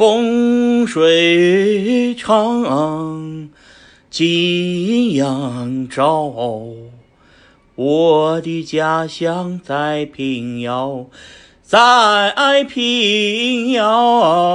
风水场，金阳照。我的家乡在平遥，在平遥。